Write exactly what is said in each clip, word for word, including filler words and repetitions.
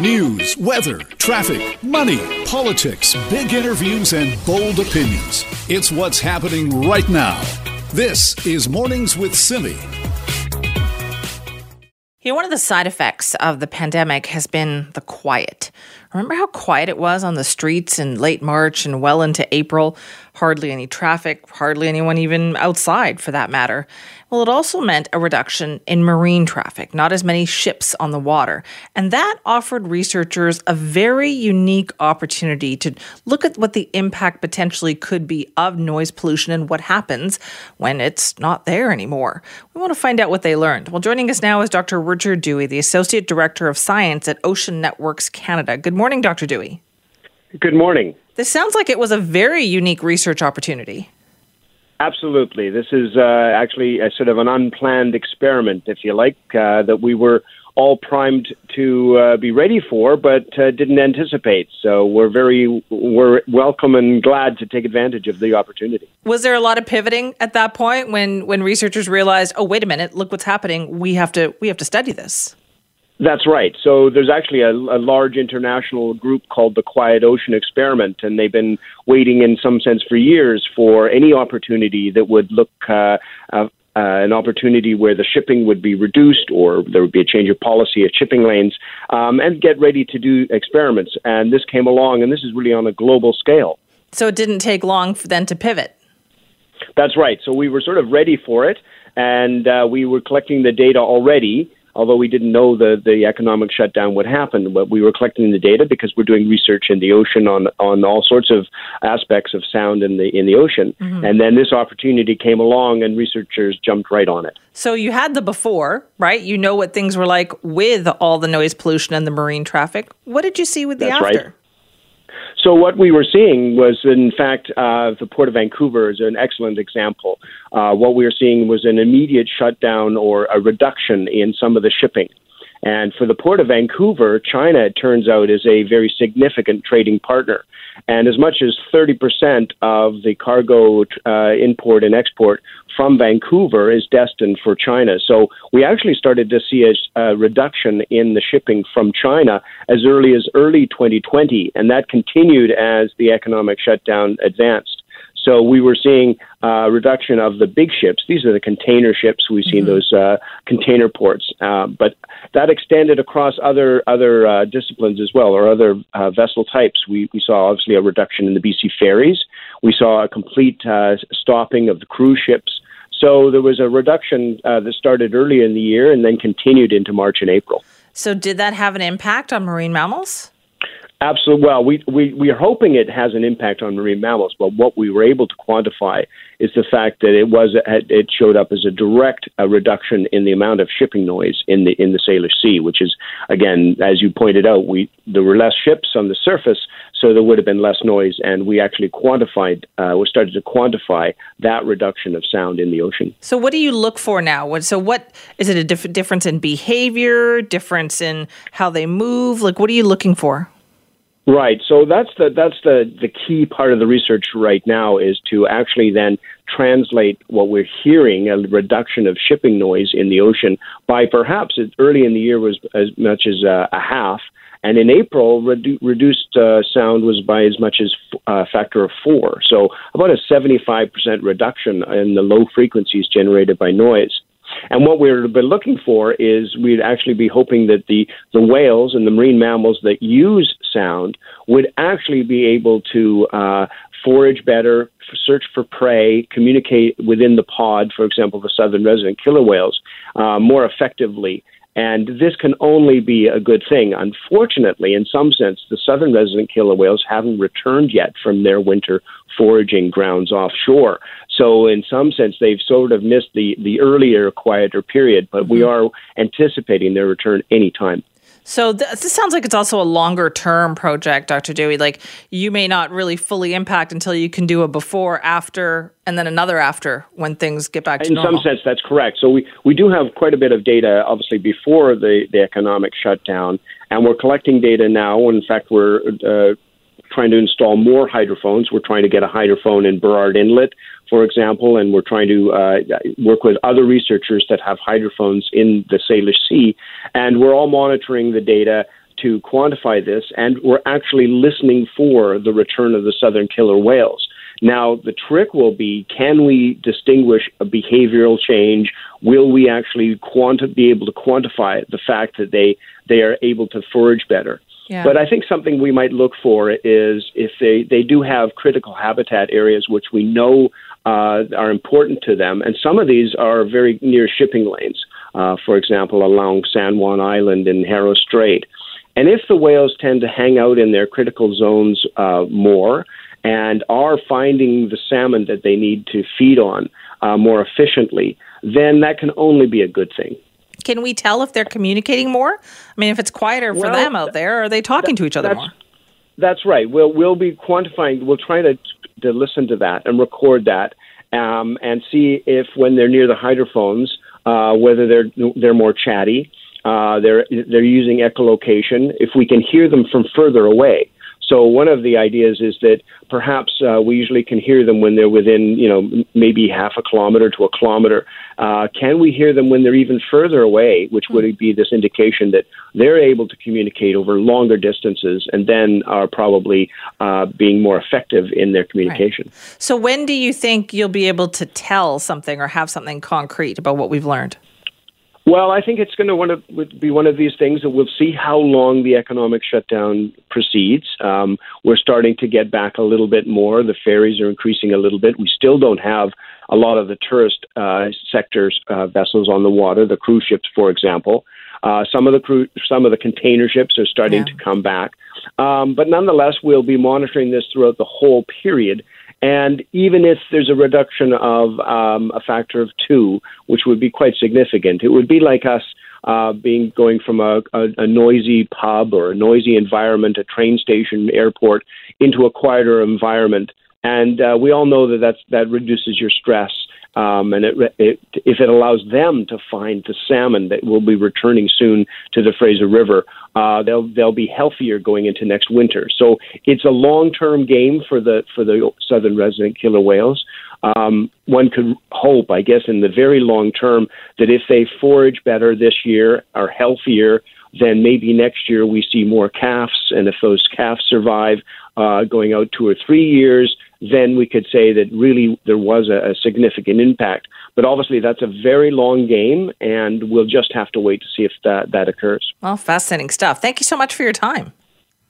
News, weather, traffic, money, politics, big interviews, and bold opinions. It's what's happening right now. This is Mornings with Simi. You know, one of the side effects of the pandemic has been the quiet. Remember how quiet it was on the streets in late March and well into April? Hardly any traffic, hardly anyone even outside for that matter. Well, it also meant a reduction in marine traffic, not as many ships on the water. And that offered researchers a very unique opportunity to look at what the impact potentially could be of noise pollution and what happens when it's not there anymore. We want to find out what they learned. Well, joining us now is Doctor Richard Dewey, the Associate Director of Science at Ocean Networks Canada. Good morning, Doctor Dewey. Good morning. This sounds like it was a very unique research opportunity. Absolutely. This is uh, actually a sort of an unplanned experiment, if you like, uh, that we were all primed to uh, be ready for, but uh, didn't anticipate. So we're very we're welcome and glad to take advantage of the opportunity. Was there a lot of pivoting at that point when when researchers realized, oh, wait a minute, look what's happening. We have to we have to study this. That's right. So there's actually a, a large international group called the Quiet Ocean Experiment, and they've been waiting in some sense for years for any opportunity that would look uh, uh, Uh, an opportunity where the shipping would be reduced or there would be a change of policy at shipping lanes, um, and get ready to do experiments. And this came along, and this is really on a global scale. So it didn't take long for then to pivot. That's right. So we were sort of ready for it, and uh, we were collecting the data already, although we didn't know the, the economic shutdown would happen. But we were collecting the data because we're doing research in the ocean on, on all sorts of aspects of sound in the in the ocean. Mm-hmm. And then this opportunity came along and researchers jumped right on it. So you had the before, right? You know what things were like with all the noise pollution and the marine traffic. What did you see with the That's after? Right. So what we were seeing was, in fact, uh, the Port of Vancouver is an excellent example. Uh, what we were seeing was an immediate shutdown or a reduction in some of the shipping. And for the Port of Vancouver, China, it turns out, is a very significant trading partner. And as much as thirty percent of the cargo uh, import and export from Vancouver is destined for China. So we actually started to see a, a reduction in the shipping from China as early as early twenty twenty, and that continued as the economic shutdown advanced. So we were seeing a uh, reduction of the big ships. These are the container ships. We've seen mm-hmm. those uh, container ports. Uh, but that extended across other other uh, disciplines as well, or other uh, vessel types. We, we saw, obviously, a reduction in the B C ferries. We saw a complete uh, stopping of the cruise ships. So there was a reduction uh, that started early in the year and then continued into March and April. So did that have an impact on marine mammals? Absolutely. Well, we, we, we are hoping it has an impact on marine mammals, but what we were able to quantify is the fact that it was it showed up as a direct uh, reduction in the amount of shipping noise in the in the Salish Sea, which is, again, as you pointed out, we there were less ships on the surface, so there would have been less noise, and we actually quantified, uh, we started to quantify that reduction of sound in the ocean. So what do you look for now? So what is it a dif- difference in behavior, difference in how they move? Like, what are you looking for? Right. So that's the that's the, the key part of the research right now is to actually then translate what we're hearing, a reduction of shipping noise in the ocean by perhaps early in the year was as much as uh, a half. And in April, redu- reduced uh, sound was by as much as a factor of four. So about a seventy-five percent reduction in the low frequencies generated by noise. And what we're looking for is we'd actually be hoping that the, the whales and the marine mammals that use sound would actually be able to uh, forage better, search for prey, communicate within the pod, for example, the southern resident killer whales, uh, more effectively. And this can only be a good thing. Unfortunately, in some sense, the southern resident killer whales haven't returned yet from their winter foraging grounds offshore. So in some sense, they've sort of missed the, the earlier, quieter period, but mm-hmm. we are anticipating their return anytime. So th- this sounds like it's also a longer-term project, Doctor Dewey. Like, you may not really fully impact until you can do a before, after, and then another after when things get back to in normal. In some sense, that's correct. So we, we do have quite a bit of data, obviously, before the, the economic shutdown, and we're collecting data now. In fact, we're uh, trying to install more hydrophones. We're trying to get a hydrophone in Burrard Inlet, for example, and we're trying to uh, work with other researchers that have hydrophones in the Salish Sea, and we're all monitoring the data to quantify this, and we're actually listening for the return of the southern killer whales. Now, the trick will be, can we distinguish a behavioral change? Will we actually quanti- be able to quantify the fact that they, they are able to forage better? Yeah. But I think something we might look for is if they, they do have critical habitat areas, which we know uh, are important to them. And some of these are very near shipping lanes, uh, for example, along San Juan Island and Haro Strait. And if the whales tend to hang out in their critical zones uh, more, and are finding the salmon that they need to feed on uh, more efficiently, then that can only be a good thing. Can we tell if they're communicating more? I mean, if it's quieter for well, them out there, are they talking that, to each other that's, more? That's right. We'll, we'll be quantifying. We'll try to, to listen to that and record that um, and see if when they're near the hydrophones, uh, whether they're they're more chatty, uh, they're they're using echolocation, if we can hear them from further away. So one of the ideas is that perhaps uh, we usually can hear them when they're within, you know, maybe half a kilometer to a kilometer. Uh, can we hear them when they're even further away, which would be this indication that they're able to communicate over longer distances and then are probably uh, being more effective in their communication. Right. So when do you think you'll be able to tell something or have something concrete about what we've learned? Well, I think it's going to want to be one of these things that we'll see how long the economic shutdown proceeds. Um, we're starting to get back a little bit more. The ferries are increasing a little bit. We still don't have a lot of the tourist uh, sectors uh, vessels on the water, the cruise ships, for example. Uh, some of the cru- some of the container ships are starting yeah. to come back. Um, but nonetheless, we'll be monitoring this throughout the whole period. And even if there's a reduction of um, a factor of two, which would be quite significant, it would be like us uh, being going from a, a, a noisy pub or a noisy environment, a train station, airport, into a quieter environment. And uh, we all know that that's, that reduces your stress. Um, and it, it, if it allows them to find the salmon that will be returning soon to the Fraser River, uh, they'll they'll be healthier going into next winter. So it's a long-term game for the for the southern resident killer whales. Um, one could hope, I guess, in the very long term, that if they forage better this year, are healthier, then maybe next year we see more calves. And if those calves survive uh, going out two or three years, then we could say that really there was a, a significant impact. But obviously that's a very long game, and we'll just have to wait to see if that, that occurs. Well, fascinating stuff. Thank you so much for your time.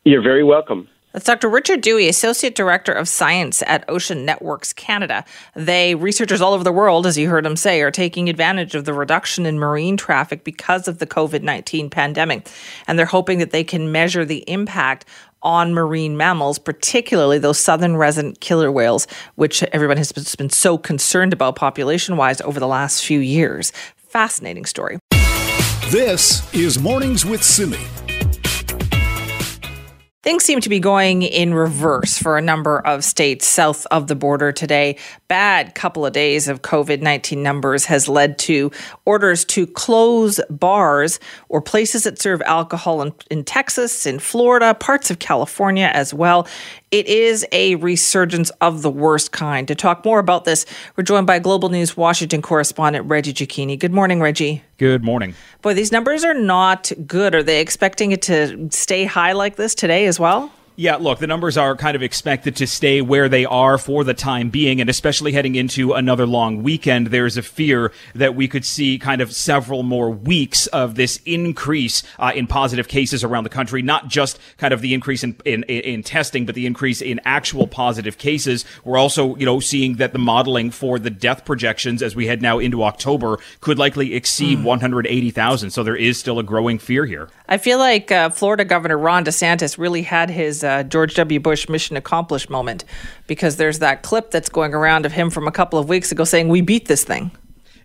You're very welcome. That's Doctor Richard Dewey, Associate Director of Science at Ocean Networks Canada. They, researchers all over the world, as you heard him say, are taking advantage of the reduction in marine traffic because of the covid nineteen pandemic. And they're hoping that they can measure the impact on marine mammals, particularly those southern resident killer whales, which everyone has been so concerned about population-wise over the last few years. Fascinating story. This is Mornings with Simi. Things seem to be going in reverse for a number of states south of the border today. Bad couple of days of covid nineteen numbers has led to orders to close bars or places that serve alcohol in, in Texas, in Florida, parts of California as well. It is a resurgence of the worst kind. To talk more about this, we're joined by Global News Washington correspondent Reggie Giacchini. Good morning, Reggie. Good morning. Boy, these numbers are not good. Are they expecting it to stay high like this today as well? Yeah, look, the numbers are kind of expected to stay where they are for the time being, and especially heading into another long weekend, there's a fear that we could see kind of several more weeks of this increase uh, in positive cases around the country, not just kind of the increase in, in, in testing, but the increase in actual positive cases. We're also, you know, seeing that the modeling for the death projections as we head now into October could likely exceed mm. one hundred eighty thousand. So there is still a growing fear here. I feel like uh, Florida Governor Ron DeSantis really had his... Uh, Uh, George W. Bush mission accomplished moment, because there's that clip that's going around of him from a couple of weeks ago saying, "We beat this thing."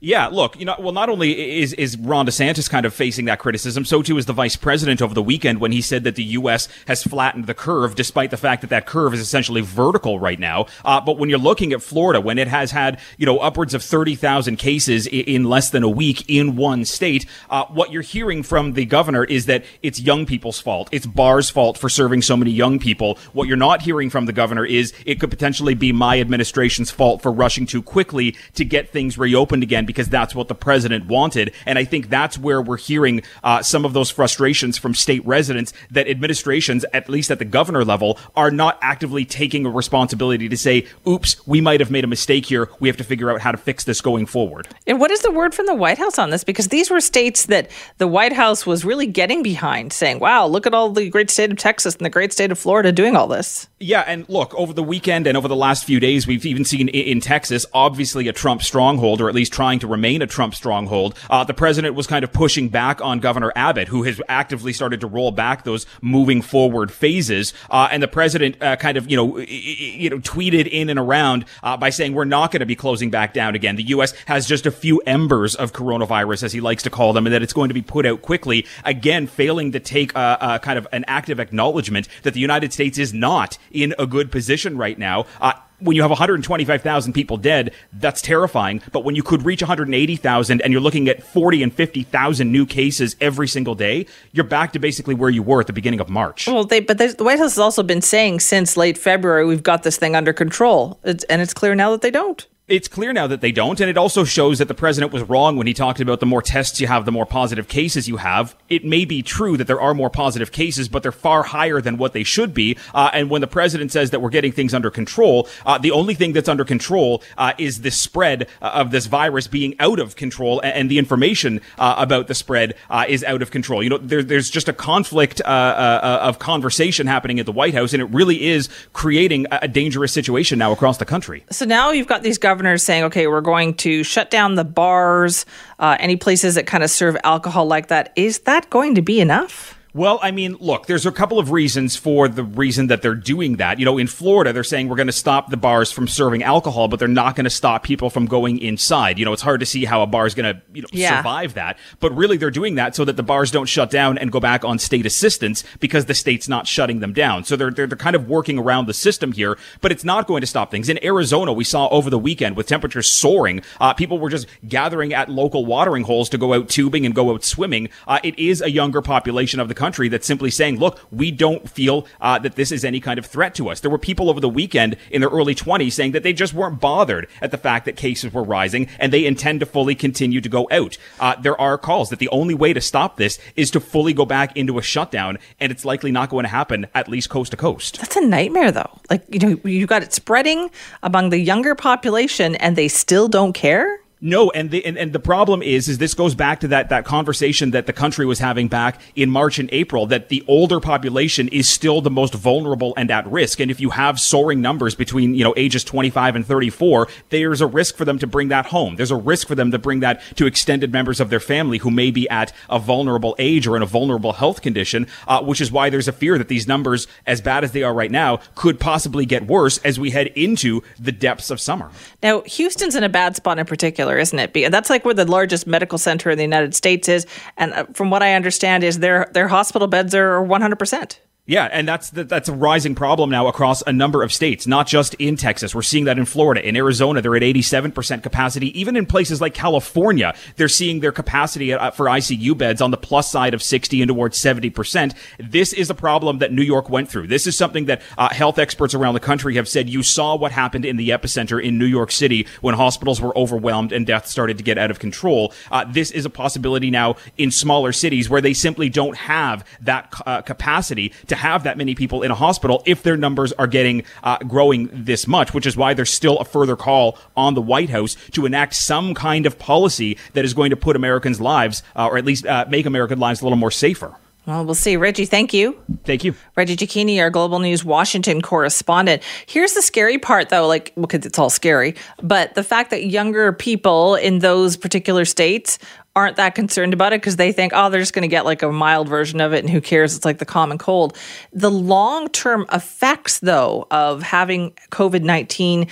Yeah, look, you know, well, not only is, is Ron DeSantis kind of facing that criticism, so too is the vice president over the weekend when he said that the U S has flattened the curve, despite the fact that that curve is essentially vertical right now. Uh, but when you're looking at Florida, when it has had, you know, upwards of thirty thousand cases in, in less than a week in one state, uh, what you're hearing from the governor is that it's young people's fault. It's bars' fault for serving so many young people. What you're not hearing from the governor is it could potentially be my administration's fault for rushing too quickly to get things reopened again, because that's what the president wanted. And I think that's where we're hearing uh, some of those frustrations from state residents, that administrations, at least at the governor level, are not actively taking a responsibility to say, oops, we might have made a mistake here. We have to figure out how to fix this going forward. And what is the word from the White House on this? Because these were states that the White House was really getting behind, saying, wow, look at all the great state of Texas and the great state of Florida doing all this. Yeah. And look, over the weekend and over the last few days, we've even seen in Texas, obviously a Trump stronghold, or at least trying to remain a Trump stronghold. Uh, the president was kind of pushing back on Governor Abbott, who has actively started to roll back those moving forward phases. Uh, and the president uh, kind of, you know, you know, tweeted in and around uh, by saying, we're not going to be closing back down again. The U S has just a few embers of coronavirus, as he likes to call them, and that it's going to be put out quickly. Again, failing to take uh, uh, kind of an active acknowledgement that the United States is not in a good position right now. Uh, When you have one hundred twenty-five thousand people dead, that's terrifying. But when you could reach one hundred eighty thousand and you're looking at forty and fifty thousand new cases every single day, you're back to basically where you were at the beginning of March. Well, they, but the White House has also been saying since late February, we've got this thing under control. It's, and it's clear now that they don't. It's clear now that they don't, and it also shows that the president was wrong when he talked about the more tests you have, the more positive cases you have. It may be true that there are more positive cases, but they're far higher than what they should be. Uh, and when the president says that we're getting things under control, uh, the only thing that's under control uh, is the spread uh, of this virus being out of control, and, and the information uh, about the spread uh, is out of control. You know, there, there's just a conflict uh, uh, of conversation happening at the White House, and it really is creating a, a dangerous situation now across the country. So now you've got these governors Governors saying, okay, we're going to shut down the bars, uh, any places that kind of serve alcohol like that. Is that going to be enough? Well, I mean, look, there's a couple of reasons for the reason that they're doing that. You know, in Florida, they're saying we're going to stop the bars from serving alcohol, but they're not going to stop people from going inside. You know, it's hard to see how a bar is going to you know, yeah. survive that. But really, they're doing that so that the bars don't shut down and go back on state assistance because the state's not shutting them down. So they're, they're, they're kind of working around the system here, but it's not going to stop things. In Arizona, we saw over the weekend with temperatures soaring, uh, people were just gathering at local watering holes to go out tubing and go out swimming. Uh, it is a younger population of the country. country that's simply saying, look, we don't feel uh, that this is any kind of threat to us. There were people over the weekend in their early twenties saying that they just weren't bothered at the fact that cases were rising and they intend to fully continue to go out. Uh, there are calls that the only way to stop this is to fully go back into a shutdown, and it's likely not going to happen, at least coast to coast. That's a nightmare, though. Like, you know, you got it spreading among the younger population and they still don't care? No, and the and, and the problem is, is this goes back to that, that conversation that the country was having back in March and April, that the older population is still the most vulnerable and at risk. And if you have soaring numbers between, you know, ages twenty-five and thirty-four, there's a risk for them to bring that home. There's a risk for them to bring that to extended members of their family who may be at a vulnerable age or in a vulnerable health condition, uh, which is why there's a fear that these numbers, as bad as they are right now, could possibly get worse as we head into the depths of summer. Now, Houston's in a bad spot in particular, isn't it? That's like where the largest medical center in the United States is. And from what I understand is their their hospital beds are one hundred percent. Yeah, and that's the, that's a rising problem now across a number of states, not just in Texas. We're seeing that in Florida. In Arizona, they're at eighty-seven percent capacity. Even in places like California, they're seeing their capacity for I C U beds on the plus side of sixty and towards seventy percent. This is a problem that New York went through. This is something that uh, health experts around the country have said. You saw what happened in the epicenter in New York City when hospitals were overwhelmed and deaths started to get out of control. Uh, this is a possibility now in smaller cities where they simply don't have that uh, capacity to have that many people in a hospital if their numbers are getting uh, growing this much, which is why there's still a further call on the White House to enact some kind of policy that is going to put Americans' lives, uh, or at least uh, make American lives a little more safer. Well, we'll see. Reggie, thank you. Thank you. Reggie Giacchini, our Global News Washington correspondent. Here's the scary part, though, like, well, because it's all scary, but the fact that younger people in those particular states aren't that concerned about it because they think, oh, they're just going to get like a mild version of it and who cares? It's like the common cold. The long-term effects, though, of having COVID nineteen,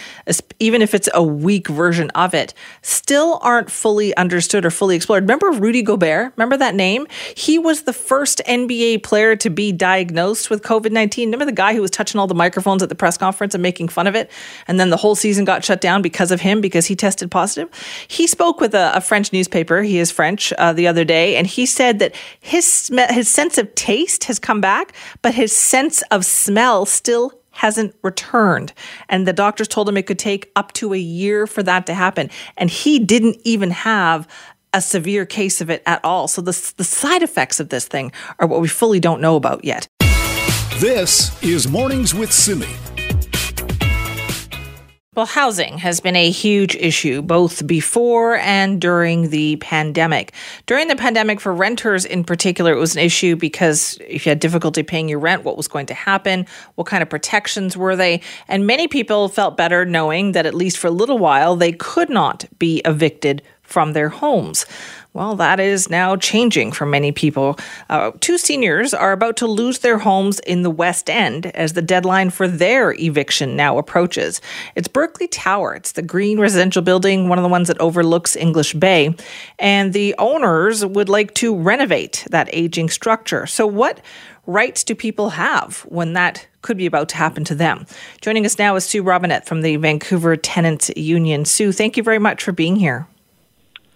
even if it's a weak version of it, still aren't fully understood or fully explored. Remember Rudy Gobert? Remember that name? He was the first N B A player to be diagnosed with COVID nineteen. Remember the guy who was touching all the microphones at the press conference and making fun of it? And then the whole season got shut down because of him, because he tested positive. He spoke with a, a French newspaper. He is French uh, the other day, and he said that his sm- his sense of taste has come back, but his sense of smell still hasn't returned. And the doctors told him it could take up to a year for that to happen. And he didn't even have a severe case of it at all. So the, the side effects of this thing are what we fully don't know about yet. This is Mornings with Simi. Well, housing has been a huge issue both before and during the pandemic. During the pandemic, for renters in particular, it was an issue because if you had difficulty paying your rent, what was going to happen? What kind of protections were they? And many people felt better knowing that at least for a little while, they could not be evicted from their homes. Well, that is now changing for many people. Uh, two seniors are about to lose their homes in the West End as the deadline for their eviction now approaches. It's Berkeley Tower. It's the green residential building, one of the ones that overlooks English Bay. And the owners would like to renovate that aging structure. So what rights do people have when that could be about to happen to them? Joining us now is Sue Robinette from the Vancouver Tenants Union. Sue, thank you very much for being here.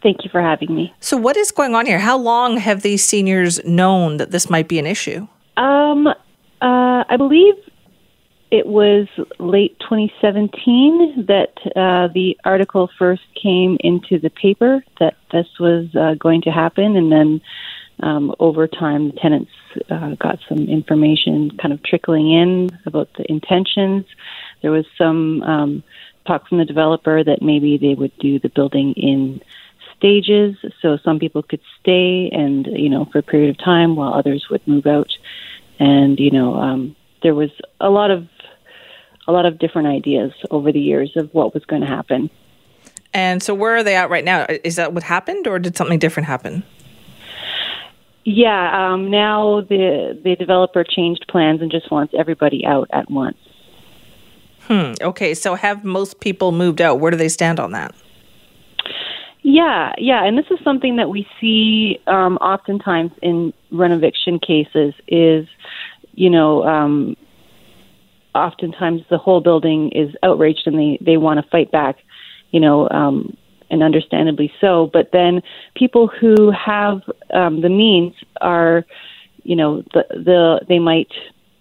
Thank you for having me. So what is going on here? How long have these seniors known that this might be an issue? Um, uh, I believe it was late twenty seventeen that uh, the article first came into the paper that this was uh, going to happen. And then um, over time, the tenants uh, got some information kind of trickling in about the intentions. There was some um, talk from the developer that maybe they would do the building in stages, so some people could stay and, you know, for a period of time while others would move out. And, you know, um, there was a lot of a lot of different ideas over the years of what was going to happen. And so where are they at right now? Is that what happened, or did something different happen? Yeah, um, now the the developer changed plans and just wants everybody out at once. Hmm. Okay, so have most people moved out? Where do they stand on that? Yeah, yeah, and this is something that we see um, oftentimes in rent eviction cases is, you know, um, oftentimes the whole building is outraged and they, they want to fight back, you know, um, and understandably so. But then people who have um, the means are, you know, the, the they might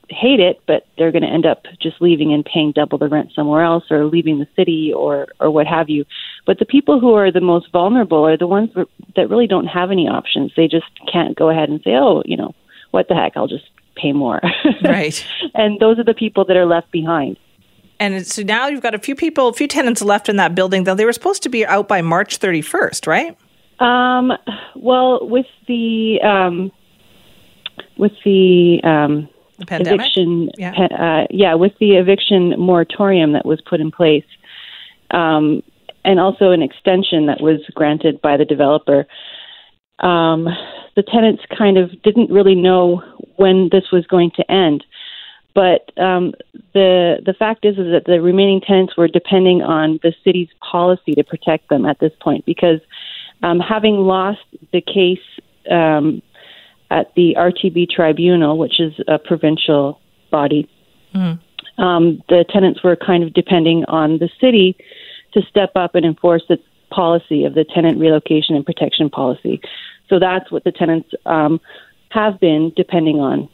hate it, but they're going to end up just leaving and paying double the rent somewhere else or leaving the city or, or what have you. But the people who are the most vulnerable are the ones that really don't have any options. They just can't go ahead and say, oh, you know, what the heck, I'll just pay more. Right. And those are the people that are left behind. And so now you've got a few people, a few tenants left in that building, though they were supposed to be out by March thirty-first, right? Um, well, with the, um, with the, um, The pandemic? Eviction, yeah. Uh, yeah, with the eviction moratorium that was put in place, um, and also an extension that was granted by the developer, um, the tenants kind of didn't really know when this was going to end. But um, the the fact is, is that the remaining tenants were depending on the city's policy to protect them at this point, because um, having lost the case um at the R T B Tribunal, which is a provincial body, mm. um, the tenants were kind of depending on the city to step up and enforce its policy of the tenant relocation and protection policy. So that's what the tenants um, have been depending on.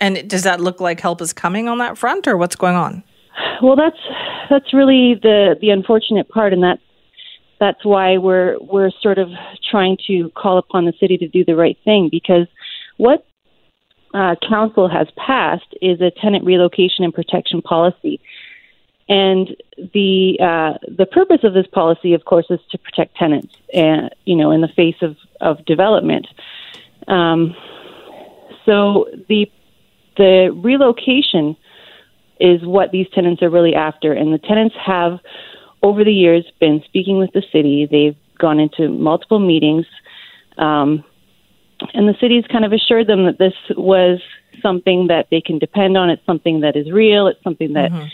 And does that look like help is coming on that front, or what's going on? Well, that's that's really the, the unfortunate part, and that's That's why we're we're sort of trying to call upon the city to do the right thing, because what uh, council has passed is a tenant relocation and protection policy, and the uh, the purpose of this policy, of course, is to protect tenants, and you know, in the face of of development. Um, so the the relocation is what these tenants are really after, and the tenants have, over the years, been speaking with the city. They've gone into multiple meetings, um, and the city's kind of assured them that this was something that they can depend on. It's something that is real. It's something that mm-hmm.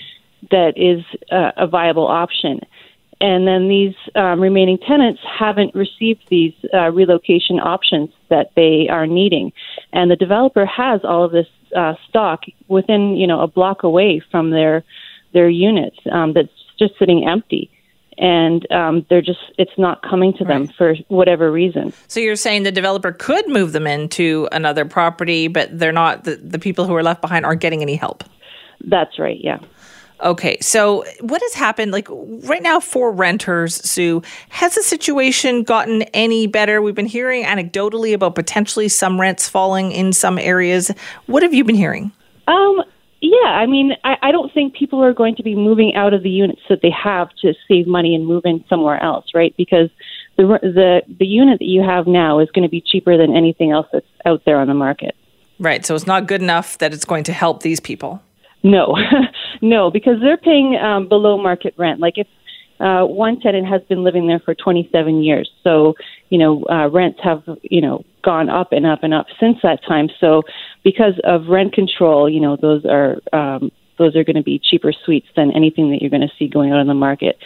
that is uh, a viable option. And then these um, remaining tenants haven't received these uh, relocation options that they are needing, and the developer has all of this uh, stock within, you know, a block away from their their units um, that's just sitting empty, and um, they're just, it's not coming to them right. for whatever reason. So you're saying the developer could move them into another property, but they're not, the, the people who are left behind aren't getting any help. That's right, yeah. Okay, so what has happened, like right now for renters, Sue, has the situation gotten any better? We've been hearing anecdotally about potentially some rents falling in some areas. What have you been hearing? Um, yeah, I mean, I, I don't think people are going to be moving out of the units that they have to save money and moving somewhere else, right? Because the the the unit that you have now is going to be cheaper than anything else that's out there on the market. Right, so it's not good enough that it's going to help these people. No, no, because they're paying um, below market rent. Like if uh, one tenant has been living there for twenty-seven years, so, you know, uh, rents have, you know, gone up and up and up since that time. So because of rent control, you know, those are um, those are going to be cheaper suites than anything that you're going to see going out on the market.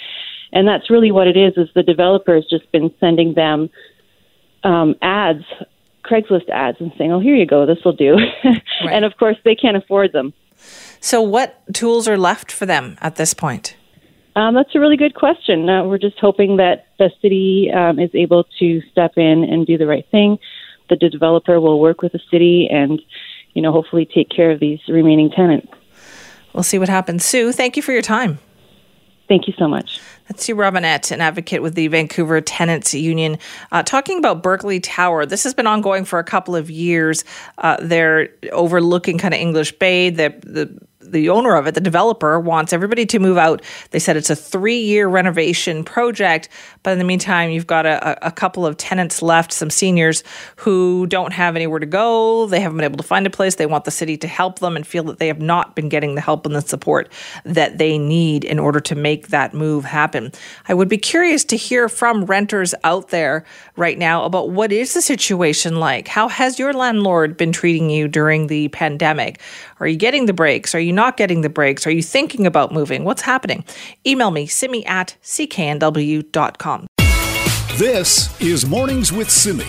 And that's really what it is, is the developer's just been sending them um, ads, Craigslist ads, and saying, oh, here you go, this will do. Right. And of course, they can't afford them. So what tools are left for them at this point? Um, that's a really good question. Uh, we're just hoping that the city um, is able to step in and do the right thing. The developer will work with the city and, you know, hopefully take care of these remaining tenants. We'll see what happens. Sue, thank you for your time. Thank you so much. That's Sue Robinette, an advocate with the Vancouver Tenants Union, uh, talking about Berkeley Tower. This has been ongoing for a couple of years. Uh, they're overlooking kind of English Bay. The, the the owner of it, the developer, wants everybody to move out. They said it's a three-year renovation project. But in the meantime, you've got a, a couple of tenants left, some seniors who don't have anywhere to go. They haven't been able to find a place. They want the city to help them and feel that they have not been getting the help and the support that they need in order to make that move happen. I would be curious to hear from renters out there right now about what is the situation like? How has your landlord been treating you during the pandemic? Are you getting the breaks? Are you not getting the breaks? Are you thinking about moving? What's happening? Email me, simi at c k n w dot com. This is Mornings with Simi.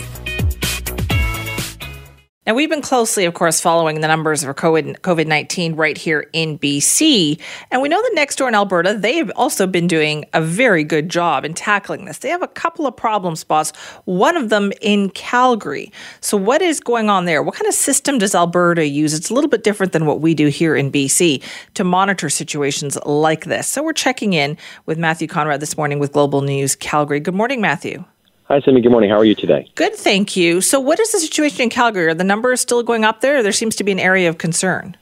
Now, we've been closely, of course, following the numbers for COVID nineteen right here in B C. And we know that next door in Alberta, they've also been doing a very good job in tackling this. They have a couple of problem spots, one of them in Calgary. So what is going on there? What kind of system does Alberta use? It's a little bit different than what we do here in B C to monitor situations like this. So we're checking in with Matthew Conrad this morning with Global News Calgary. Good morning, Matthew. Hi, Simi. Good morning. How are you today? Good, thank you. So what is the situation in Calgary? Are the numbers still going up there? There seems to be an area of concern.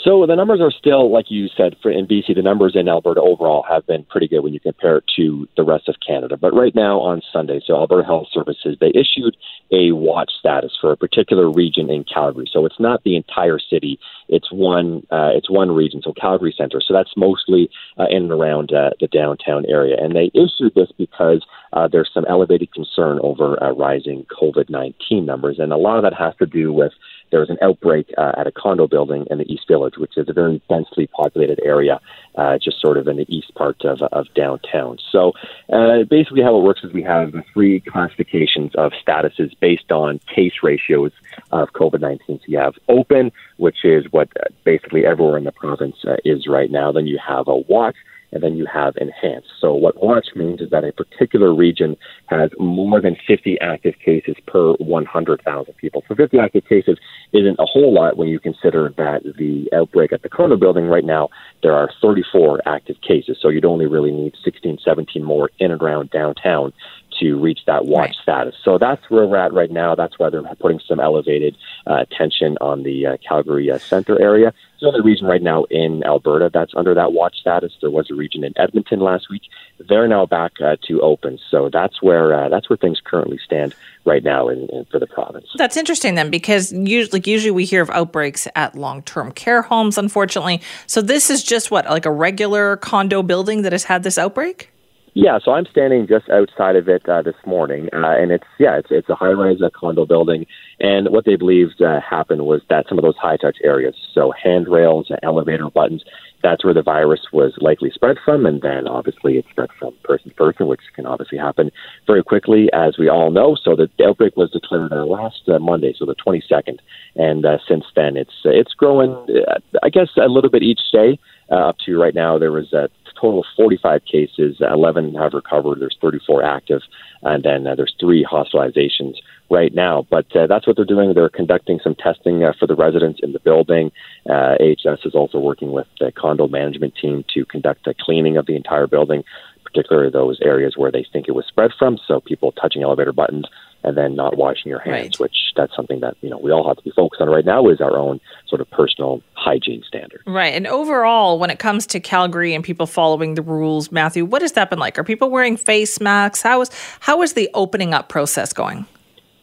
So the numbers are still, like you said, for in B C, the numbers in Alberta overall have been pretty good when you compare it to the rest of Canada. But right now on Sunday, so Alberta Health Services, they issued a watch status for a particular region in Calgary. So it's not the entire city. It's one uh, it's one region, so Calgary Centre. So that's mostly uh, in and around uh, the downtown area. And they issued this because uh, there's some elevated concern over uh, rising COVID nineteen numbers. And a lot of that has to do with there was an outbreak uh, at a condo building in the East Village, which is a very densely populated area, uh, just sort of in the east part of, of downtown. So uh, basically how it works is we have three classifications of statuses based on case ratios of COVID nineteen. So you have open, which is what basically everywhere in the province uh, is right now. Then you have a watch, and then you have enhanced. So what watch means is that a particular region has more than fifty active cases per one hundred thousand people. So fifty active cases isn't a whole lot when you consider that the outbreak at the Corona building right now, there are thirty-four active cases. So you'd only really need sixteen, seventeen more in and around downtown to reach that watch right. status. So that's where we're at right now. That's why they're putting some elevated uh, attention on the uh, Calgary uh, Centre area. There's another region right now in Alberta that's under that watch status. There was a region in Edmonton last week. They're now back uh, to open. So that's where uh, that's where things currently stand right now in, in, for the province. That's interesting then, because usually, like usually we hear of outbreaks at long-term care homes, unfortunately. So this is just what, like a regular condo building that has had this outbreak? Yeah, so I'm standing just outside of it uh, this morning, uh, and it's yeah, it's it's a high-rise uh, condo building, and what they believed uh, happened was that some of those high-touch areas, so handrails, elevator buttons, that's where the virus was likely spread from, and then obviously it spread from person to person, which can obviously happen very quickly, as we all know. So the outbreak was declared uh, last uh, Monday, so the twenty-second, and uh, since then it's it's growing, uh, I guess, a little bit each day. Uh, up to right now, there was a total of forty-five cases, eleven have recovered, there's thirty-four active, and then uh, there's three hospitalizations right now. But uh, that's what they're doing. They're conducting some testing uh, for the residents in the building. Uh, A H S is also working with the condo management team to conduct a cleaning of the entire building, particularly those areas where they think it was spread from. So people touching elevator buttons and then not washing your hands, right. Which that's something that, you know, we all have to be focused on right now is our own sort of personal hygiene standard. Right. And overall, when it comes to Calgary and people following the rules, Matthew, what has that been like? Are people wearing face masks? How is, how is the opening up process going?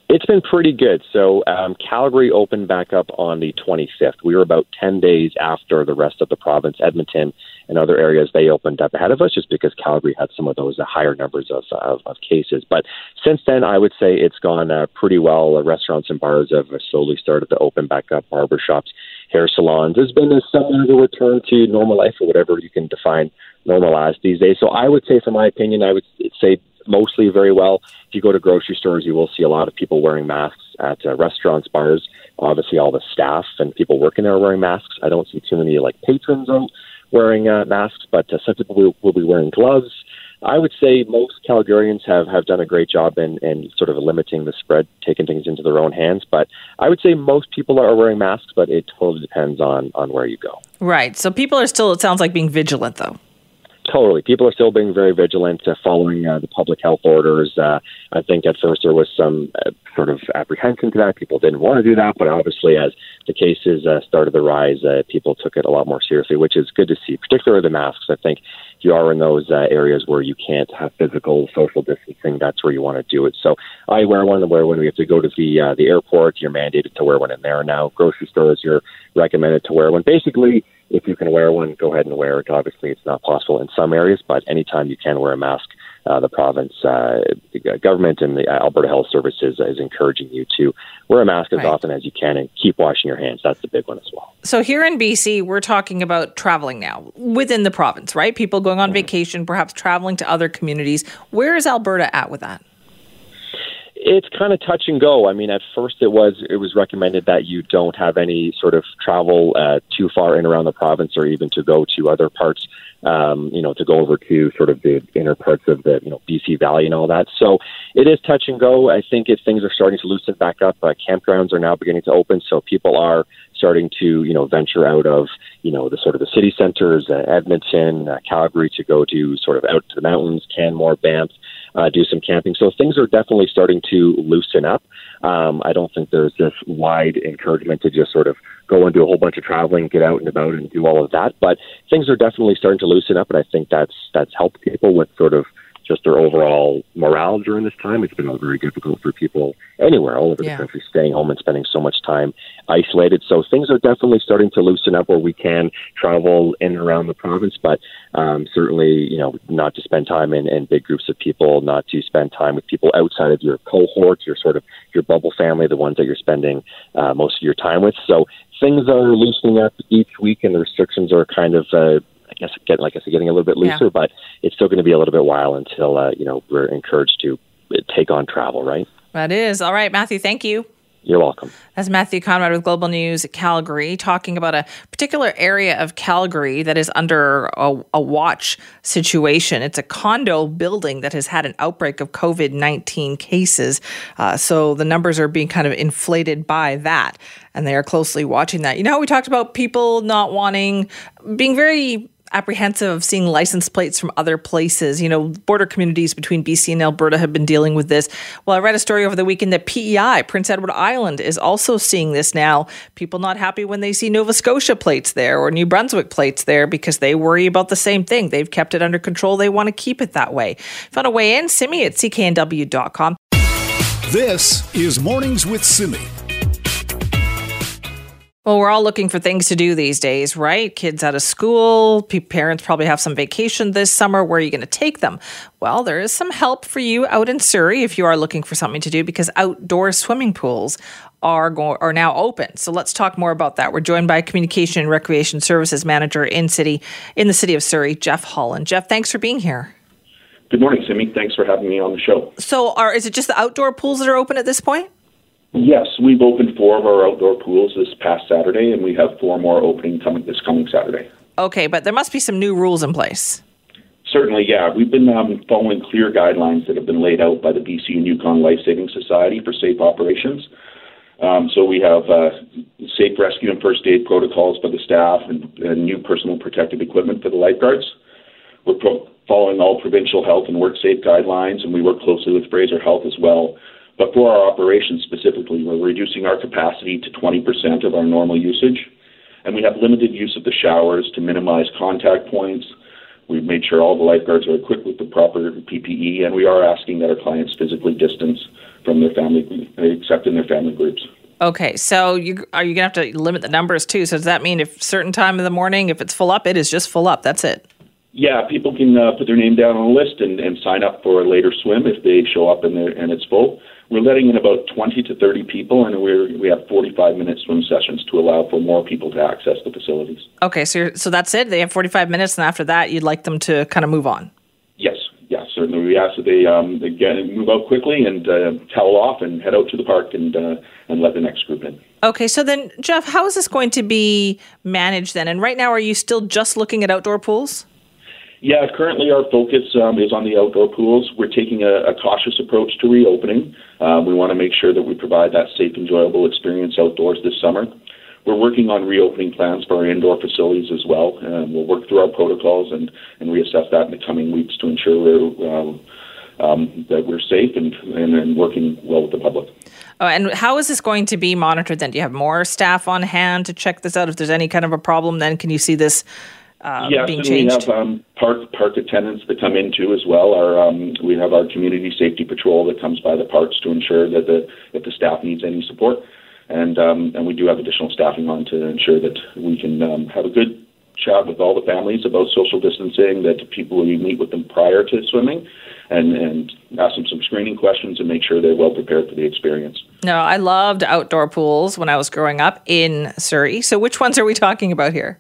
It's been pretty good. So um, Calgary opened back up on the twenty-fifth. We were about ten days after the rest of the province. Edmonton and other areas, they opened up ahead of us just because Calgary had some of those uh, higher numbers of, of, of cases. But since then, I would say it's gone uh, pretty well. Uh, restaurants and bars have slowly started to open back up, barbershops, hair salons. There's been a summer to return to normal life or whatever you can define normal as these days. So I would say, from my opinion, I would say mostly very well. If you go to grocery stores, you will see a lot of people wearing masks. At uh, restaurants, bars, obviously all the staff and people working there are wearing masks. I don't see too many like patrons out wearing uh, masks, but uh, some people will, will be wearing gloves. I would say most Calgarians have, have done a great job in, in sort of limiting the spread, taking things into their own hands. But I would say most people are wearing masks, but it totally depends on, on where you go. Right. So people are still, it sounds like, being vigilant, though. Totally. People are still being very vigilant uh, following uh, the public health orders. Uh, I think at first there was some uh, sort of apprehension to that. People didn't want to do that. But obviously, as the cases uh, started to rise, uh, people took it a lot more seriously, which is good to see, particularly the masks. I think if you are in those uh, areas where you can't have physical social distancing, that's where you want to do it. So I wear one. I wear one. We have to go to the, uh, the airport. You're mandated to wear one in there now. Grocery stores, you're recommended to wear one. Basically, if you can wear one, go ahead and wear it. Obviously, it's not possible in some areas, but anytime you can wear a mask, uh, the province, uh, the government and the Alberta Health Services is encouraging you to wear a mask as right. often as you can and keep washing your hands. That's the big one as well. So here in B C, we're talking about traveling now within the province, right? People going on mm-hmm. vacation, perhaps traveling to other communities. Where is Alberta at with that? It's kind of touch and go. I mean, at first it was it was recommended that you don't have any sort of travel uh, too far in around the province or even to go to other parts, um, you know, to go over to sort of the inner parts of the, you know, B C Valley and all that. So it is touch and go. I think if things are starting to loosen back up, uh, campgrounds are now beginning to open. So people are starting to, you know, venture out of, you know, the sort of the city centers, uh, Edmonton, uh, Calgary, to go to sort of out to the mountains, Canmore, Banff. Uh, do some camping. So things are definitely starting to loosen up. Um, I don't think there's this wide encouragement to just sort of go and do a whole bunch of traveling, get out and about and do all of that. But things are definitely starting to loosen up. And I think that's that's helped people with sort of just their overall morale during this time. It's been very difficult for people anywhere, all over yeah. the country, staying home and spending so much time isolated. So things are definitely starting to loosen up where we can travel in and around the province, but um, certainly, you know, not to spend time in, in big groups of people, not to spend time with people outside of your cohort, your sort of your bubble family, the ones that you're spending uh, most of your time with. So things are loosening up each week and the restrictions are kind of uh, I guess, get, like I said, getting a little bit looser, yeah. but it's still going to be a little bit while until, uh, you know, we're encouraged to take on travel, right? That is. All right, Matthew, thank you. You're welcome. That's Matthew Conrad with Global News Calgary talking about a particular area of Calgary that is under a, a watch situation. It's a condo building that has had an outbreak of COVID nineteen cases. Uh, so the numbers are being kind of inflated by that, and they are closely watching that. You know how we talked about people not wanting, being very apprehensive of seeing license plates from other places. You know, border communities between B C and Alberta have been dealing with this. Well, I read a story over the weekend that P E I, Prince Edward Island, is also seeing this now. People not happy when they see Nova Scotia plates there or New Brunswick plates there because they worry about the same thing. They've kept it under control. They want to keep it that way. If you want to weigh in, Simi at C K N W dot com. This is Mornings with Simi. Well, we're all looking for things to do these days, right? Kids out of school, parents probably have some vacation this summer. Where are you going to take them? Well, there is some help for you out in Surrey if you are looking for something to do, because outdoor swimming pools are go- are now open. So let's talk more about that. We're joined by Communication and Recreation Services Manager in city in the City of Surrey, Jeff Holland. Jeff, thanks for being here. Good morning, Simi. Thanks for having me on the show. So are is it just the outdoor pools that are open at this point? Yes, we've opened four of our outdoor pools this past Saturday, and we have four more opening coming this coming Saturday. Okay, but there must be some new rules in place. certainly, yeah. We've been um, following clear guidelines that have been laid out by the B C and Yukon Lifesaving Society for safe operations. Um, so we have uh, safe rescue and first aid protocols for the staff and, and new personal protective equipment for the lifeguards. We're pro- following all provincial health and work safe guidelines, and we work closely with Fraser Health as well. But for our operations specifically, we're reducing our capacity to twenty percent of our normal usage, and we have limited use of the showers to minimize contact points. We've made sure all the lifeguards are equipped with the proper P P E, and we are asking that our clients physically distance from their family, except in their family groups. Okay, so you, are you going to have to limit the numbers too? So does that mean if certain time of the morning, if it's full up, it is just full up, that's it? Yeah, people can uh, put their name down on a list and, and sign up for a later swim if they show up and, and it's full. We're letting in about twenty to thirty people, and we we have forty-five minute swim sessions to allow for more people to access the facilities. Okay, so you're, so that's it? They have forty-five minutes, and after that, you'd like them to kind of move on? Yes, yes, certainly. We ask that they, um, they get, move out quickly and uh, towel off and head out to the park and, uh, and let the next group in. Okay, so then, Jeff, how is this going to be managed then? And right now, are you still just looking at outdoor pools? Yeah, currently our focus um, is on the outdoor pools. We're taking a, a cautious approach to reopening. Uh, we want to make sure that we provide that safe, enjoyable experience outdoors this summer. We're working on reopening plans for our indoor facilities as well. Um, we'll work through our protocols and, and reassess that in the coming weeks to ensure we're, uh, um, that we're safe and, and, and working well with the public. Oh, and how is this going to be monitored then? Do you have more staff on hand to check this out? If there's any kind of a problem, then can you see this Um, yes, being changed? And we have um, park park attendants that come in too as well. Our um, we have our community safety patrol that comes by the parks to ensure that the that the staff needs any support, and um, and we do have additional staffing on to ensure that we can um, have a good chat with all the families about social distancing. That people we meet with them prior to swimming, and and ask them some screening questions and make sure they're well prepared for the experience. No, I loved outdoor pools when I was growing up in Surrey. So which ones are we talking about here?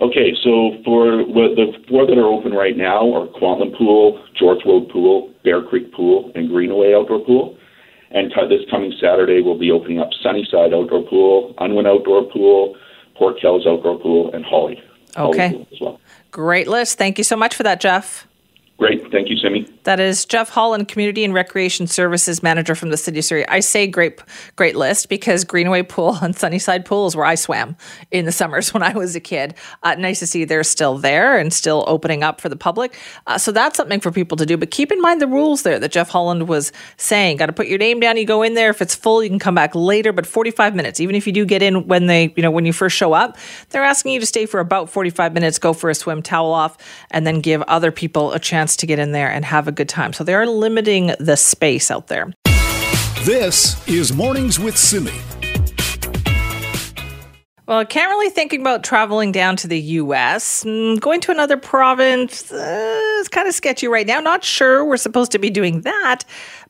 Okay, so for the four that are open right now are Kwantlen Pool, George Road Pool, Bear Creek Pool, and Greenaway Outdoor Pool. And this coming Saturday, we'll be opening up Sunnyside Outdoor Pool, Unwin Outdoor Pool, Port Kells Outdoor Pool, and Holly. Okay. Holly Pool as well. Great list. Thank you so much for that, Jeff. Great. Thank you, Simi. That is Jeff Holland, Community and Recreation Services Manager from the City of Surrey. I say great great list because Greenaway Pool and Sunnyside Pool is where I swam in the summers when I was a kid. Uh, nice to see they're still there and still opening up for the public. Uh, so that's something for people to do. But keep in mind the rules there that Jeff Holland was saying. Got to put your name down. You go in there. If it's full, you can come back later. But forty-five minutes, even if you do get in when they, you know, when you first show up, they're asking you to stay for about forty-five minutes, go for a swim, towel off, and then give other people a chance to get in there and have a good time. So they are limiting the space out there. This is Mornings with Simi. Well, I can't really think about traveling down to the U S Mm, going to another province uh, is kind of sketchy right now. Not sure we're supposed to be doing that,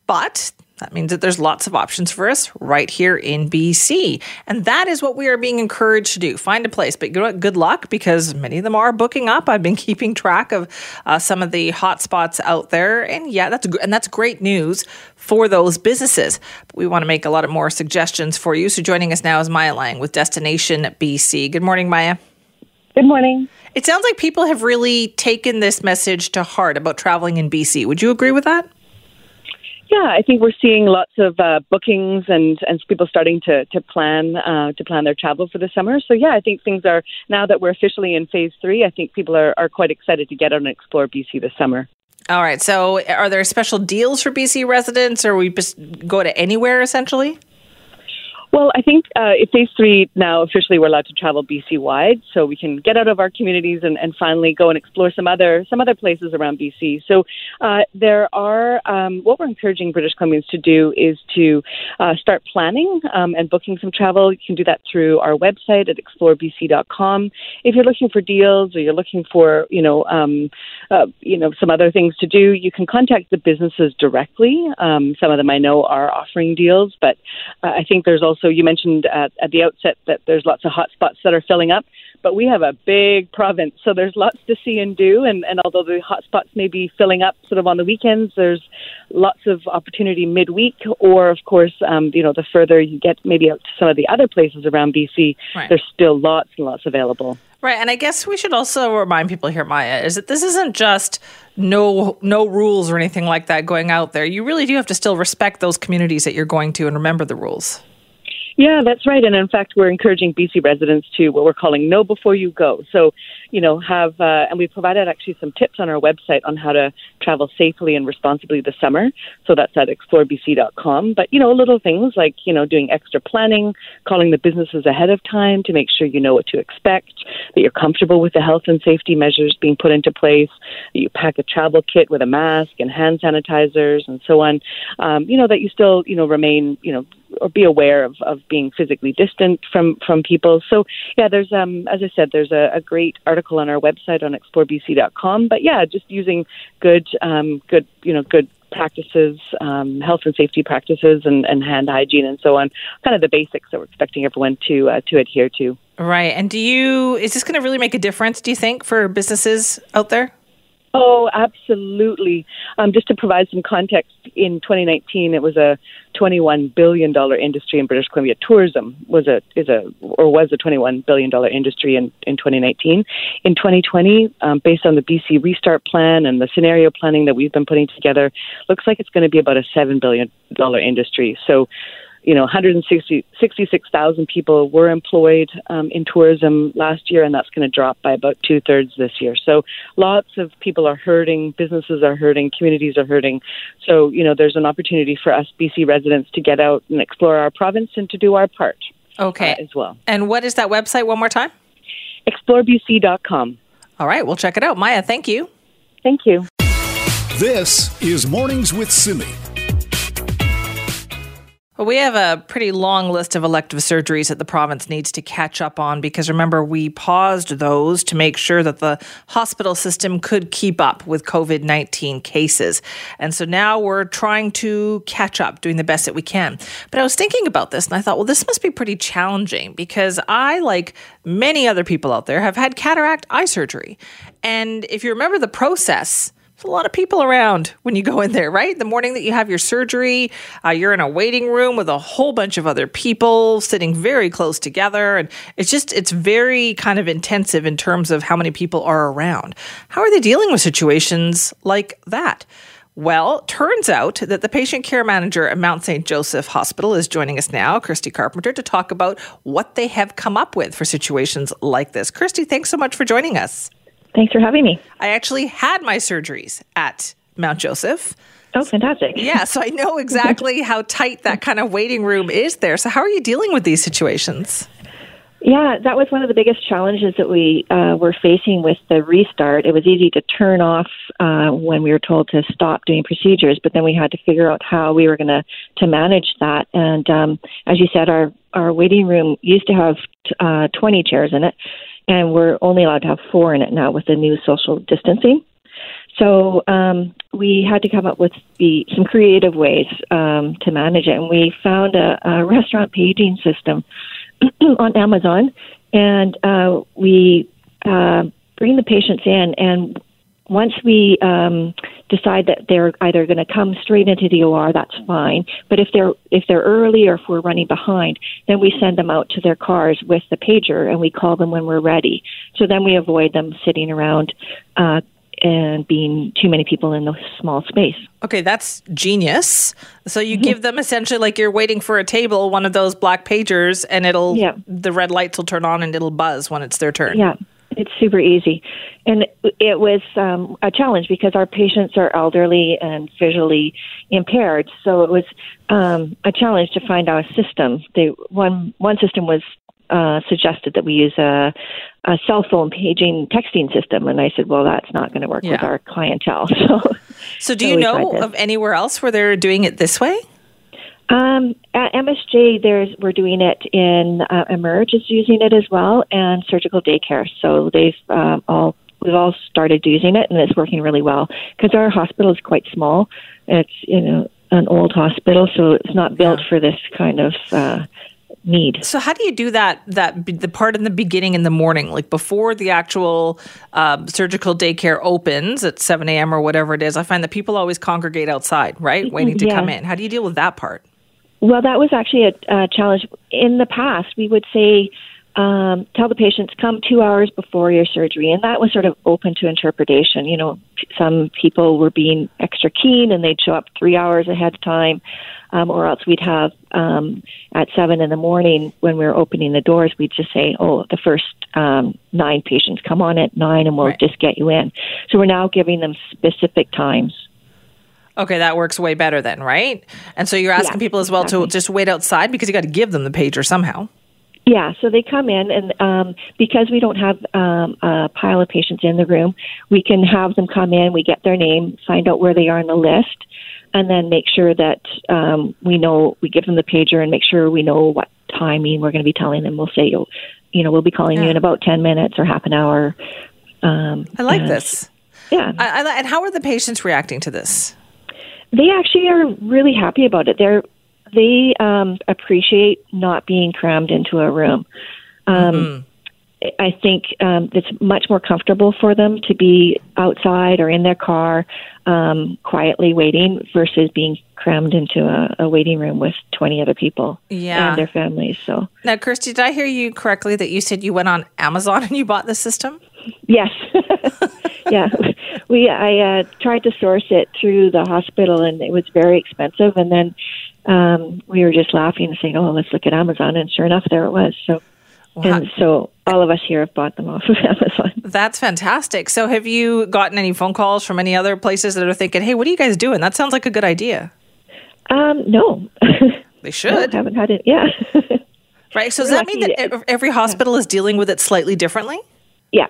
but that means that there's lots of options for us right here in B C. And that is what we are being encouraged to do. Find a place. But you know what? Good luck, because many of them are booking up. I've been keeping track of uh, some of the hot spots out there. And yeah, that's and that's great news for those businesses. But we want to make a lot of more suggestions for you. So joining us now is Maya Lang with Destination B C. Good morning, Maya. Good morning. It sounds like people have really taken this message to heart about traveling in B C. Would you agree with that? Yeah, I think we're seeing lots of uh, bookings and, and people starting to to plan uh, to plan their travel for the summer. So yeah, I think things are, now that we're officially in phase three, I think people are, are quite excited to get on and explore B C this summer. All right. So are there special deals for B C residents, or we just go to anywhere essentially? Well, I think uh, in phase three now, officially, we're allowed to travel B C-wide, so we can get out of our communities and, and finally go and explore some other some other places around B C. So uh, there are, um, what we're encouraging British Columbians to do is to uh, start planning um, and booking some travel. You can do that through our website at explore b c dot com. If you're looking for deals, or you're looking for, you know, um, uh, you know, some other things to do, you can contact the businesses directly. Um, some of them I know are offering deals, but uh, I think there's also, so you mentioned at, at the outset that there's lots of hotspots that are filling up. but we have a big province, so there's lots to see and do. And, and although the hotspots may be filling up sort of on the weekends, there's lots of opportunity midweek, or of course, um, you know, the further you get maybe out to some of the other places around B C, right. There's still lots and lots available. Right, and I guess we should also remind people here, Maya, is that this isn't just no no rules or anything like that going out there. You really do have to still respect those communities that you're going to and remember the rules. Yeah, that's right. And in fact, we're encouraging B C residents to what we're calling know before you go. So, you know, have, uh, and we provided actually some tips on our website on how to travel safely and responsibly this summer. So that's at explore b c dot com. But, you know, little things like, you know, doing extra planning, calling the businesses ahead of time to make sure you know what to expect, that you're comfortable with the health and safety measures being put into place, that you pack a travel kit with a mask and hand sanitizers and so on, um, you know, that you still, you know, remain, you know, or be aware of, of being physically distant from, from people. So, yeah, there's, um, as I said, there's a, a great article on our website on explore b c dot com. But, yeah, just using good, um, good, you know, good practices, um, health and safety practices and, and hand hygiene and so on, kind of the basics that we're expecting everyone to uh, to adhere to. Right. And do you, is this going to really make a difference, do you think, for businesses out there? Oh, absolutely. Um, just to provide some context, in twenty nineteen, it was a twenty-one billion dollars industry in British Columbia. Tourism was a is a or was a twenty-one billion dollars industry in, in twenty nineteen. In twenty twenty, um, based on the B C Restart Plan and the scenario planning that we've been putting together, looks like it's going to be about a seven billion dollars industry. So, you know, one hundred sixty-six thousand people were employed um, in tourism last year, and that's going to drop by about two-thirds this year. So lots of people are hurting, businesses are hurting, communities are hurting. So, you know, there's an opportunity for us B C residents to get out and explore our province and to do our part okay. uh, as well. And what is that website one more time? explore b c dot com. All right, we'll check it out. Maya, thank you. Thank you. This is Mornings with Simi. Well, we have a pretty long list of elective surgeries that the province needs to catch up on because, remember, we paused those to make sure that the hospital system could keep up with covid nineteen cases. And so now we're trying to catch up, doing the best that we can. But I was thinking about this and I thought, well, this must be pretty challenging because I, like many other people out there, have had cataract eye surgery. And if you remember the process, a lot of people around when you go in there, right? The morning that you have your surgery, uh, you're in a waiting room with a whole bunch of other people sitting very close together. And it's just, it's very kind of intensive in terms of how many people are around. How are they dealing with situations like that? Well, turns out that the patient care manager at Mount Saint Joseph Hospital is joining us now, Kirstie Carpenter, to talk about what they have come up with for situations like this. Kirstie, thanks so much for joining us. Thanks for having me. I actually had my surgeries at Mount Joseph. Oh, fantastic. Yeah, so I know exactly how tight that kind of waiting room is there. So how are you dealing with these situations? Yeah, that was one of the biggest challenges that we uh, were facing with the restart. It was easy to turn off uh, when we were told to stop doing procedures, but then we had to figure out how we were going to to manage that. And um, as you said, our, our waiting room used to have uh, twenty chairs in it. And we're only allowed to have four in it now with the new social distancing. So um, we had to come up with the, some creative ways um, to manage it. And we found a, a restaurant paging system on Amazon. And uh, we uh, bring the patients in. And once we um, decide that they're either going to come straight into the O R, that's fine. But if they're if they're early or if we're running behind, then we send them out to their cars with the pager and we call them when we're ready. So then we avoid them sitting around uh, and being too many people in the small space. Okay, that's genius. So you mm-hmm. give them essentially like you're waiting for a table, one of those black pagers, and it'll yeah. the red lights will turn on and it'll buzz when it's their turn. Yeah. It's super easy. And it was um, a challenge because our patients are elderly and visually impaired. So it was um, a challenge to find our system. They, one, one system was uh, suggested that we use a, a cell phone paging texting system. And I said, well, that's not going to work yeah. with our clientele. So, so do you so know of anywhere else where they're doing it this way? Um, at M S J, there's, we're doing it in, uh, Emerge is using it as well, and surgical daycare. So they've, um, all, we've all started using it, and it's working really well because our hospital is quite small. It's, you know, an old hospital, so it's not built for this kind of, uh, need. So how do you do that, that the part in the beginning in the morning, like before the actual uh, surgical daycare opens at seven a.m. or whatever it is? I find that people always congregate outside, right, waiting to yeah. come in. How do you deal with that part? Well, that was actually a uh, challenge. In the past, we would say, um, tell the patients, come two hours before your surgery. And that was sort of open to interpretation. You know, some people were being extra keen and they'd show up three hours ahead of time, um, or else we'd have um, at seven in the morning when we were opening the doors, we'd just say, oh, the first um, nine patients come on at nine and we'll right. just get you in. So we're now giving them specific times. Okay, that works way better then, right? And so you're asking yeah, people as well exactly. to just wait outside because you got to give them the pager somehow. Yeah, so they come in, and um, because we don't have um, a pile of patients in the room, we can have them come in, we get their name, find out where they are on the list, and then make sure that um, we know, we give them the pager and make sure we know what timing we're going to be telling them. We'll say, you know, we'll be calling yeah. you in about ten minutes or half an hour. Um, I like and, this. Yeah. I, I, and how are the patients reacting to this? They actually are really happy about it. They're, they um, appreciate not being crammed into a room. Um, mm-hmm. I think um, it's much more comfortable for them to be outside or in their car um, quietly waiting versus being crammed into a, a waiting room with twenty other people yeah. and their families. So now, Kirstie, did I hear you correctly that you said you went on Amazon and you bought the system? Yes. yeah. We I uh, tried to source it through the hospital, and it was very expensive. And then um, we were just laughing and saying, oh, let's look at Amazon. And sure enough, there it was. So, wow. And so all of us here have bought them off of Amazon. That's fantastic. So have you gotten any phone calls from any other places that are thinking, hey, what are you guys doing? That sounds like a good idea. Um, no. They should. No, haven't had it. Yeah. Right. So does we're that mean that every hospital yeah. is dealing with it slightly differently? Yeah.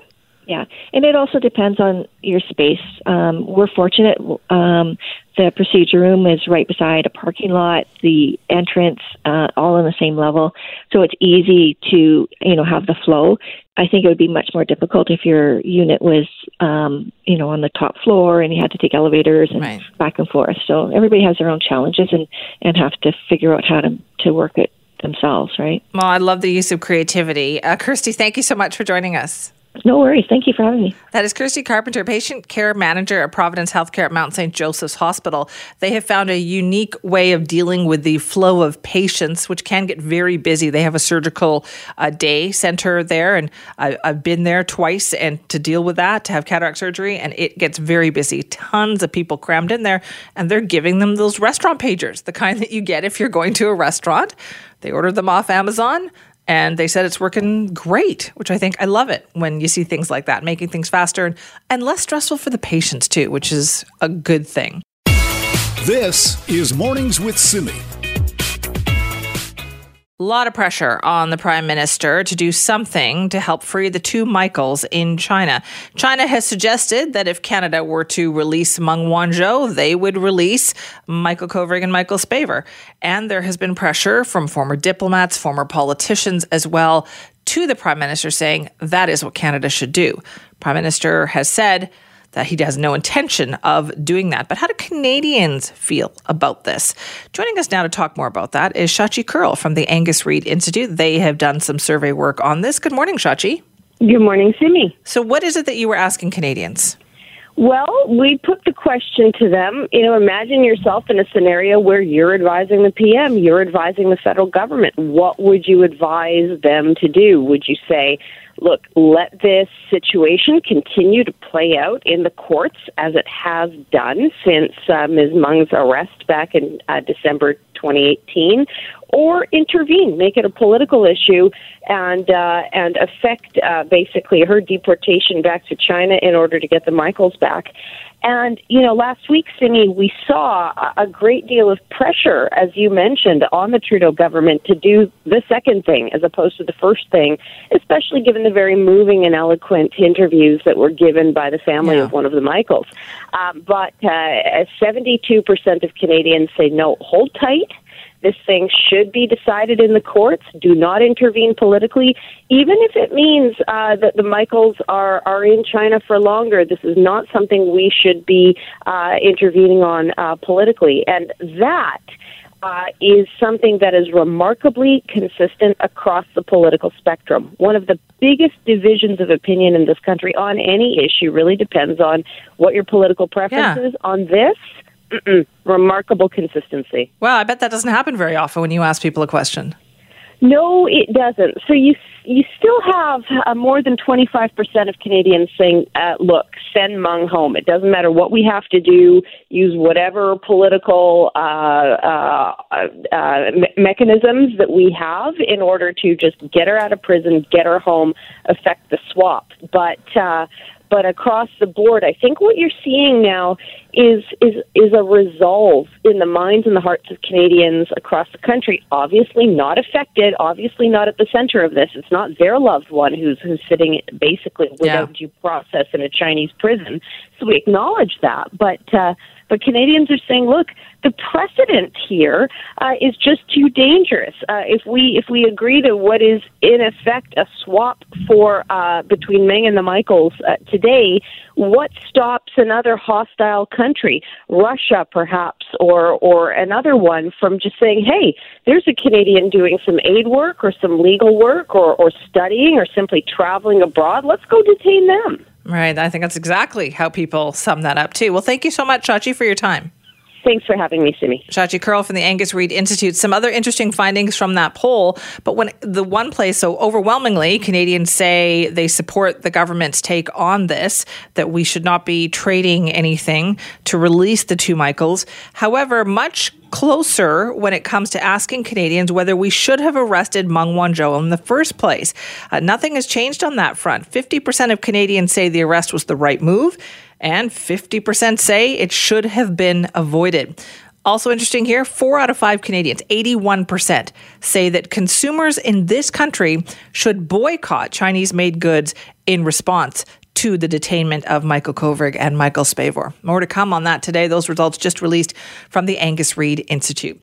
Yeah, and it also depends on your space. Um, we're fortunate. Um, the procedure room is right beside a parking lot, the entrance, uh, all on the same level. So it's easy to, you know, have the flow. I think it would be much more difficult if your unit was, um, you know, on the top floor and you had to take elevators and right. back and forth. So everybody has their own challenges and, and have to figure out how to, to work it themselves, right? Well, I love the use of creativity. Uh, Kirstie, thank you so much for joining us. No worries. Thank you for having me. That is Kirstie Carpenter, patient care manager at Providence Healthcare at Mount Saint Joseph's Hospital. They have found a unique way of dealing with the flow of patients, which can get very busy. They have a surgical uh, day center there, and I, I've been there twice and to deal with that, to have cataract surgery, and it gets very busy. Tons of people crammed in there, and they're giving them those restaurant pagers, the kind that you get if you're going to a restaurant. They ordered them off Amazon. And they said it's working great, which I think I love it when you see things like that, making things faster and, and less stressful for the patients too, which is a good thing. This is Mornings with Simi. A lot of pressure on the Prime Minister to do something to help free the two Michaels in China. China has suggested that if Canada were to release Meng Wanzhou, they would release Michael Kovrig and Michael Spavor. And there has been pressure from former diplomats, former politicians as well, to the Prime Minister saying that is what Canada should do. Prime Minister has said that he has no intention of doing that. But how do Canadians feel about this? Joining us now to talk more about that is Shachi Curl from the Angus Reid Institute. They have done some survey work on this. Good morning, Shachi. Good morning, Simi. So what is it that you were asking Canadians? Well, we put the question to them, you know, imagine yourself in a scenario where you're advising the P M, you're advising the federal government. What would you advise them to do? Would you say, look, let this situation continue to play out in the courts as it has done since uh, Miz Meng's arrest back in uh, December twenty eighteen, or intervene, make it a political issue, and uh, and affect uh, basically her deportation back to China in order to get the Michaels back. And, you know, last week, Simi, we saw a great deal of pressure, as you mentioned, on the Trudeau government to do the second thing as opposed to the first thing, especially given the very moving and eloquent interviews that were given by the family yeah. of one of the Michaels. Um, but uh, seventy-two percent of Canadians say, no, hold tight. This thing should be decided in the courts. Do not intervene politically, even if it means uh, that the Michaels are, are in China for longer. This is not something we should be uh, intervening on uh, politically. And that uh, is something that is remarkably consistent across the political spectrum. One of the biggest divisions of opinion in this country on any issue really depends on what your political preference yeah. is. On this, mm-mm, remarkable consistency. Well, I bet that doesn't happen very often when you ask people a question. No, it doesn't. So you you still have uh, more than twenty-five percent of Canadians saying, uh, look, send Meng home. It doesn't matter what we have to do. Use whatever political uh, uh, uh, mechanisms that we have in order to just get her out of prison, get her home, effect the swap. But uh, but across the board, I think what you're seeing now is is is a resolve in the minds and the hearts of Canadians across the country, obviously not affected, obviously not at the center of this. It's not their loved one who's who's sitting basically without yeah. due process in a Chinese prison. So we acknowledge that. But uh, but Canadians are saying, look, the precedent here uh, is just too dangerous. Uh, if we if we agree to what is in effect a swap for uh, between Meng and the Michaels uh, today, what stops another hostile country, Russia perhaps, or or another one, from just saying, hey, there's a Canadian doing some aid work or some legal work or, or studying or simply traveling abroad. Let's go detain them. Right. I think that's exactly how people sum that up too. Well, thank you so much, Shachi, for your time. Thanks for having me, Simi. Shachi Curl from the Angus Reid Institute. Some other interesting findings from that poll, but when the one place, so overwhelmingly, Canadians say they support the government's take on this, that we should not be trading anything to release the two Michaels. However, much closer when it comes to asking Canadians whether we should have arrested Meng Wanzhou in the first place. Uh, nothing has changed on that front. fifty percent of Canadians say the arrest was the right move, and fifty percent say it should have been avoided. Also interesting here, four out of five Canadians, eighty-one percent, say that consumers in this country should boycott Chinese-made goods in response to the detainment of Michael Kovrig and Michael Spavor. More to come on that today. Those results just released from the Angus Reid Institute.